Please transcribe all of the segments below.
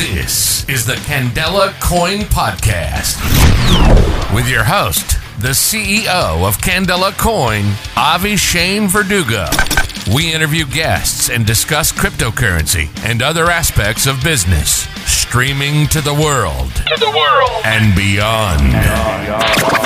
This is the Candela Coin Podcast with your host, the CEO of Candela Coin, Avi Verdugo. We interview guests and discuss cryptocurrency and other aspects of business, streaming to the world, and beyond.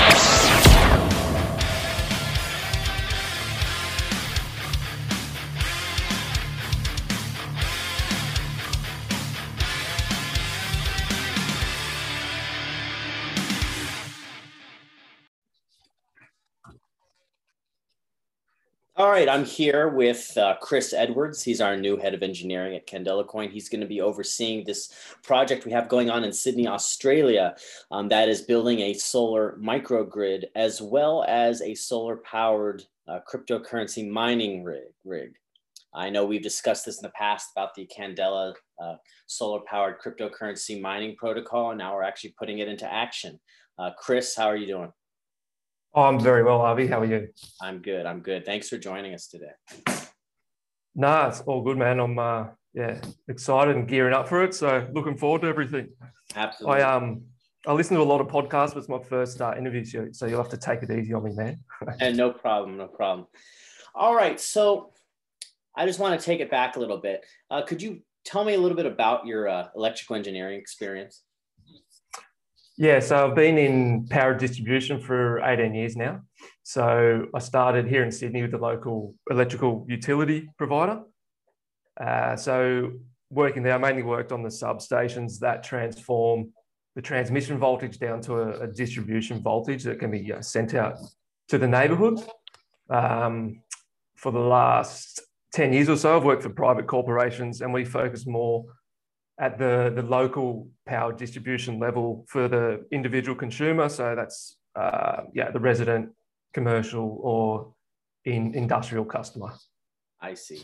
All right, I'm here with Chris Edwards. He's our new head of engineering at Candela Coin. He's going to be overseeing this project we have going on in Sydney, Australia, that is building a solar microgrid as well as a solar-powered cryptocurrency mining rig. I know we've discussed this in the past about the Candela solar-powered cryptocurrency mining protocol, and now we're actually putting it into action. Chris, how are you doing? Oh, I'm very well, Harvey. How are you? I'm good. Thanks for joining us today. Nah, it's all good, man. I'm excited and gearing up for it. So looking forward to everything. Absolutely. I listen to a lot of podcasts, but it's my first interview, so you'll have to take it easy on me, man. And no problem. All right. So I just want to take it back a little bit. Could you tell me a little bit about your electrical engineering experience? Yeah, so I've been in power distribution for 18 years now. So I started here in Sydney with the local electrical utility provider. So working there, I mainly worked on the substations that transform the transmission voltage down to a distribution voltage that can be sent out to the neighbourhood. For the last 10 years or so, I've worked for private corporations, and we focus more at the local power distribution level for the individual consumer. So that's the resident, commercial, or industrial customer. I see.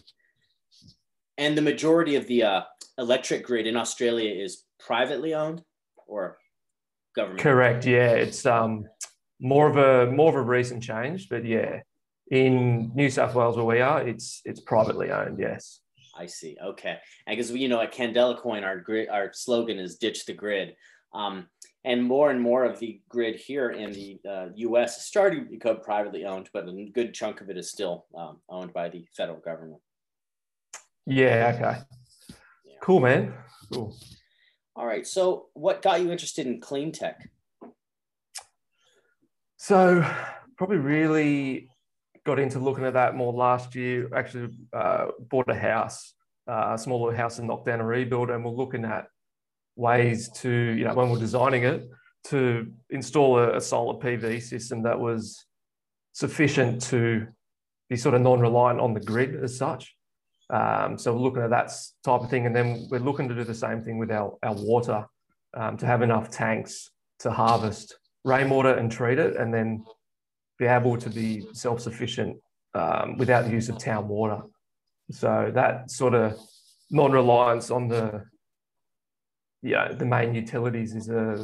And the majority of the electric grid in Australia is privately owned or government? Correct. Yeah, it's more of a recent change, but yeah, in New South Wales where we are, it's privately owned. Yes. I see. Okay. And because, at Candela Coin, our slogan is ditch the grid. And more of the grid here in the US is starting to become privately owned, but a good chunk of it is still owned by the federal government. Yeah. Okay. Yeah. Cool, man. Cool. All right. So what got you interested in clean tech? So probably really got into looking at that more last year. Actually bought a house, a small little house, and knocked down and rebuild. And we're looking at ways to, when we're designing it, to install a solar PV system that was sufficient to be sort of non-reliant on the grid as such. So we're looking at that type of thing. And then we're looking to do the same thing with our water, to have enough tanks to harvest rainwater and treat it, and then be able to be self-sufficient without the use of town water. So that sort of non-reliance on the main utilities is a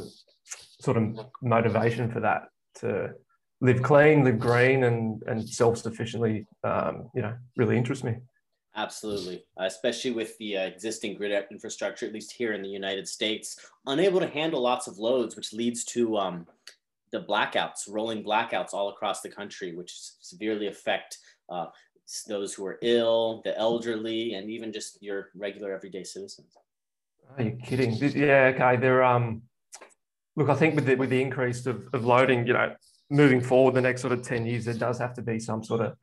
sort of motivation for that, to live clean, live green, and self-sufficiently, really interests me. Absolutely, especially with the existing grid infrastructure, at least here in the United States, unable to handle lots of loads, which leads to the rolling blackouts all across the country, which severely affect those who are ill, the elderly, and even just your regular everyday citizens. Are you kidding? Yeah, okay. They're, look, I think with the increase of loading, moving forward the next sort of 10 years, there does have to be some sort of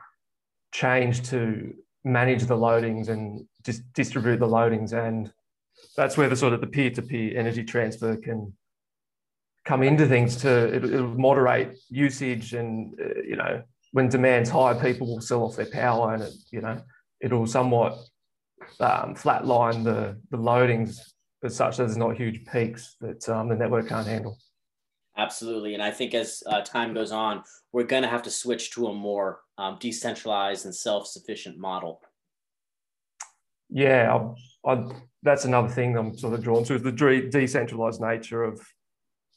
change to manage the loadings and just distribute the loadings. And that's where the sort of the peer-to-peer energy transfer can come into things to it'll moderate usage, and when demand's high, people will sell off their power, and it'll somewhat flatline the loadings as such that there's not huge peaks that the network can't handle. Absolutely, and I think as time goes on, we're going to have to switch to a more decentralized and self-sufficient model. Yeah, that's another thing I'm sort of drawn to, is the decentralized nature of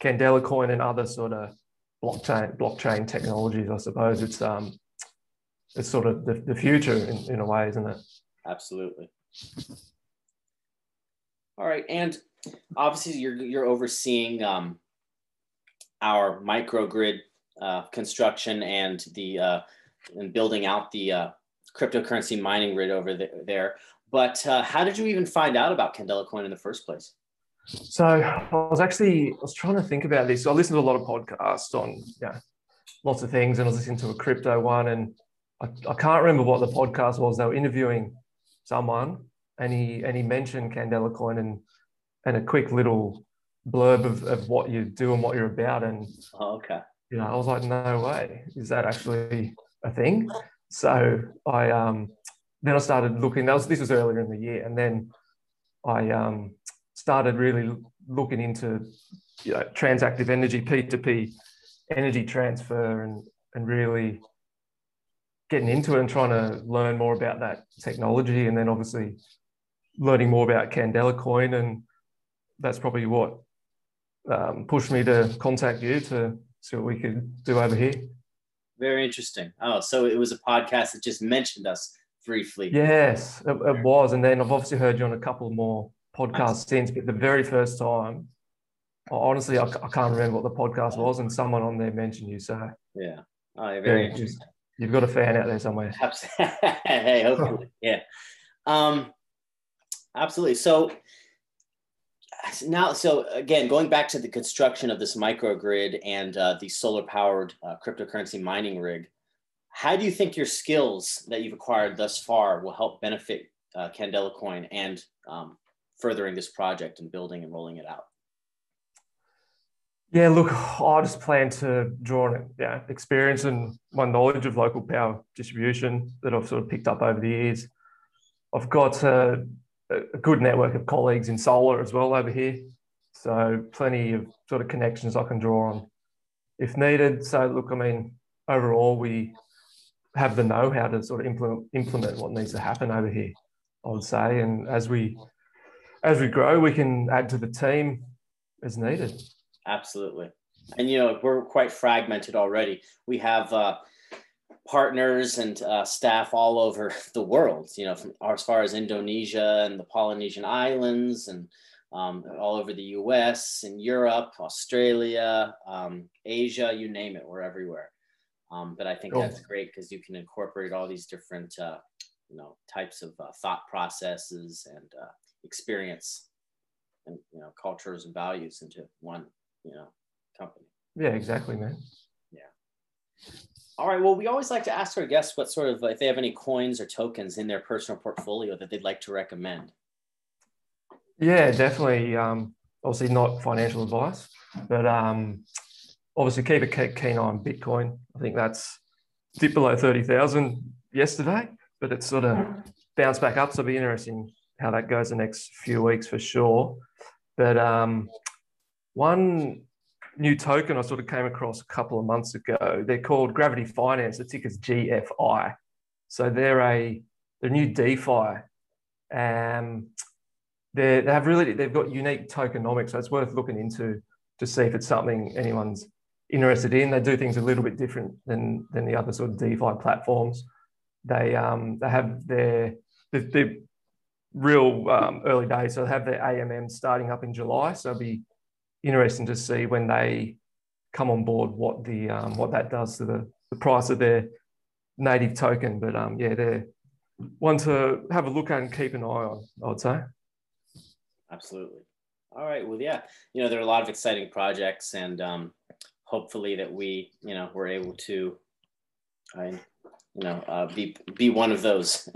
Candela Coin and other sort of blockchain technologies, I suppose. It's sort of the future in a way, isn't it? Absolutely. All right. And obviously you're overseeing our microgrid construction and the and building out the cryptocurrency mining grid over there. But how did you even find out about Candela Coin in the first place? So I was trying to think about this. I listened to a lot of podcasts on lots of things, and I was listening to a crypto one, and I can't remember what the podcast was. They were interviewing someone, and he mentioned Candela Coin and a quick little blurb of what you do and what you're about. And I was like, no way, is that actually a thing? So I then I started looking. This was earlier in the year, and then I started really looking into transactive energy, P2P energy transfer, and really getting into it and trying to learn more about that technology, and then obviously learning more about Candela Coin. And that's probably what pushed me to contact you to see what we could do over here. Very interesting. Oh, so it was a podcast that just mentioned us briefly. Yes, it was. And then I've obviously heard you on a couple more podcasts since, but the very first time, honestly, I can't remember what the podcast was, and someone on there mentioned you. So yeah, very interesting. You've got a fan out there somewhere. Hey, hopefully, yeah. Absolutely. So now, again, going back to the construction of this microgrid and the solar-powered cryptocurrency mining rig, how do you think your skills that you've acquired thus far will help benefit Candela Coin and furthering this project and building and rolling it out? Yeah, look, I just plan to draw on experience and my knowledge of local power distribution that I've sort of picked up over the years. I've got a good network of colleagues in solar as well over here, so plenty of sort of connections I can draw on if needed. So look, I mean, overall, we have the know-how to sort of implement what needs to happen over here, I would say. And as we grow, we can add to the team as needed. Absolutely. And, we're quite fragmented already. We have partners and staff all over the world, from as far as Indonesia and the Polynesian Islands, and all over the US and Europe, Australia, Asia, you name it, we're everywhere. But I think that's great because you can incorporate all these different, types of thought processes and experience and, cultures and values into one, company. Yeah, exactly, man. Yeah. All right. Well, we always like to ask our guests what sort of, if they have any coins or tokens in their personal portfolio that they'd like to recommend. Yeah, definitely. Obviously not financial advice, but obviously keep a keen eye on Bitcoin. I think that's dipped below 30,000 yesterday, but it's sort of bounced back up. So it'll be interesting how that goes the next few weeks for sure. But one new token I sort of came across a couple of months ago, they're called Gravity Finance. The ticker's GFI. So they're new DeFi. They've got unique tokenomics. So it's worth looking into to see if it's something anyone's interested in. They do things a little bit different than the other sort of DeFi platforms. They have their real early days. So they have their AMM starting up in July. So it'll be interesting to see when they come on board what that does to the price of their native token. But they're one to have a look at and keep an eye on, I would say. Absolutely. All right. Well, yeah, there are a lot of exciting projects, and hopefully that we, we're able to, be one of those,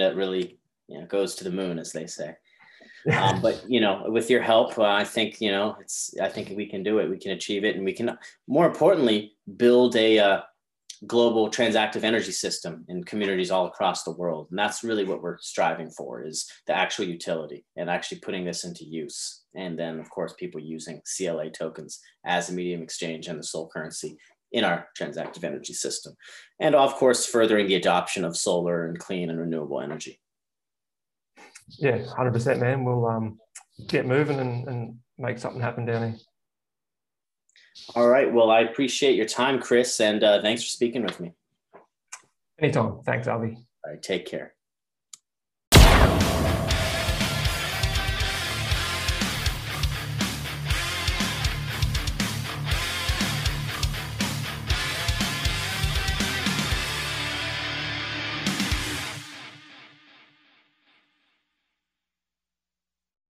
that really, goes to the moon, as they say. But with your help, I think I think we can do it. We can achieve it, and we can, more importantly, build a global transactive energy system in communities all across the world. And that's really what we're striving for: is the actual utility and actually putting this into use. And then, of course, people using CLA tokens as a medium exchange and the sole currency in our transactive energy system, and of course, furthering the adoption of solar and clean and renewable energy. Yeah, 100%, man. We'll get moving and make something happen down here. All right. Well, I appreciate your time, Chris, and thanks for speaking with me. Anytime. Thanks, Albie. All right. Take care.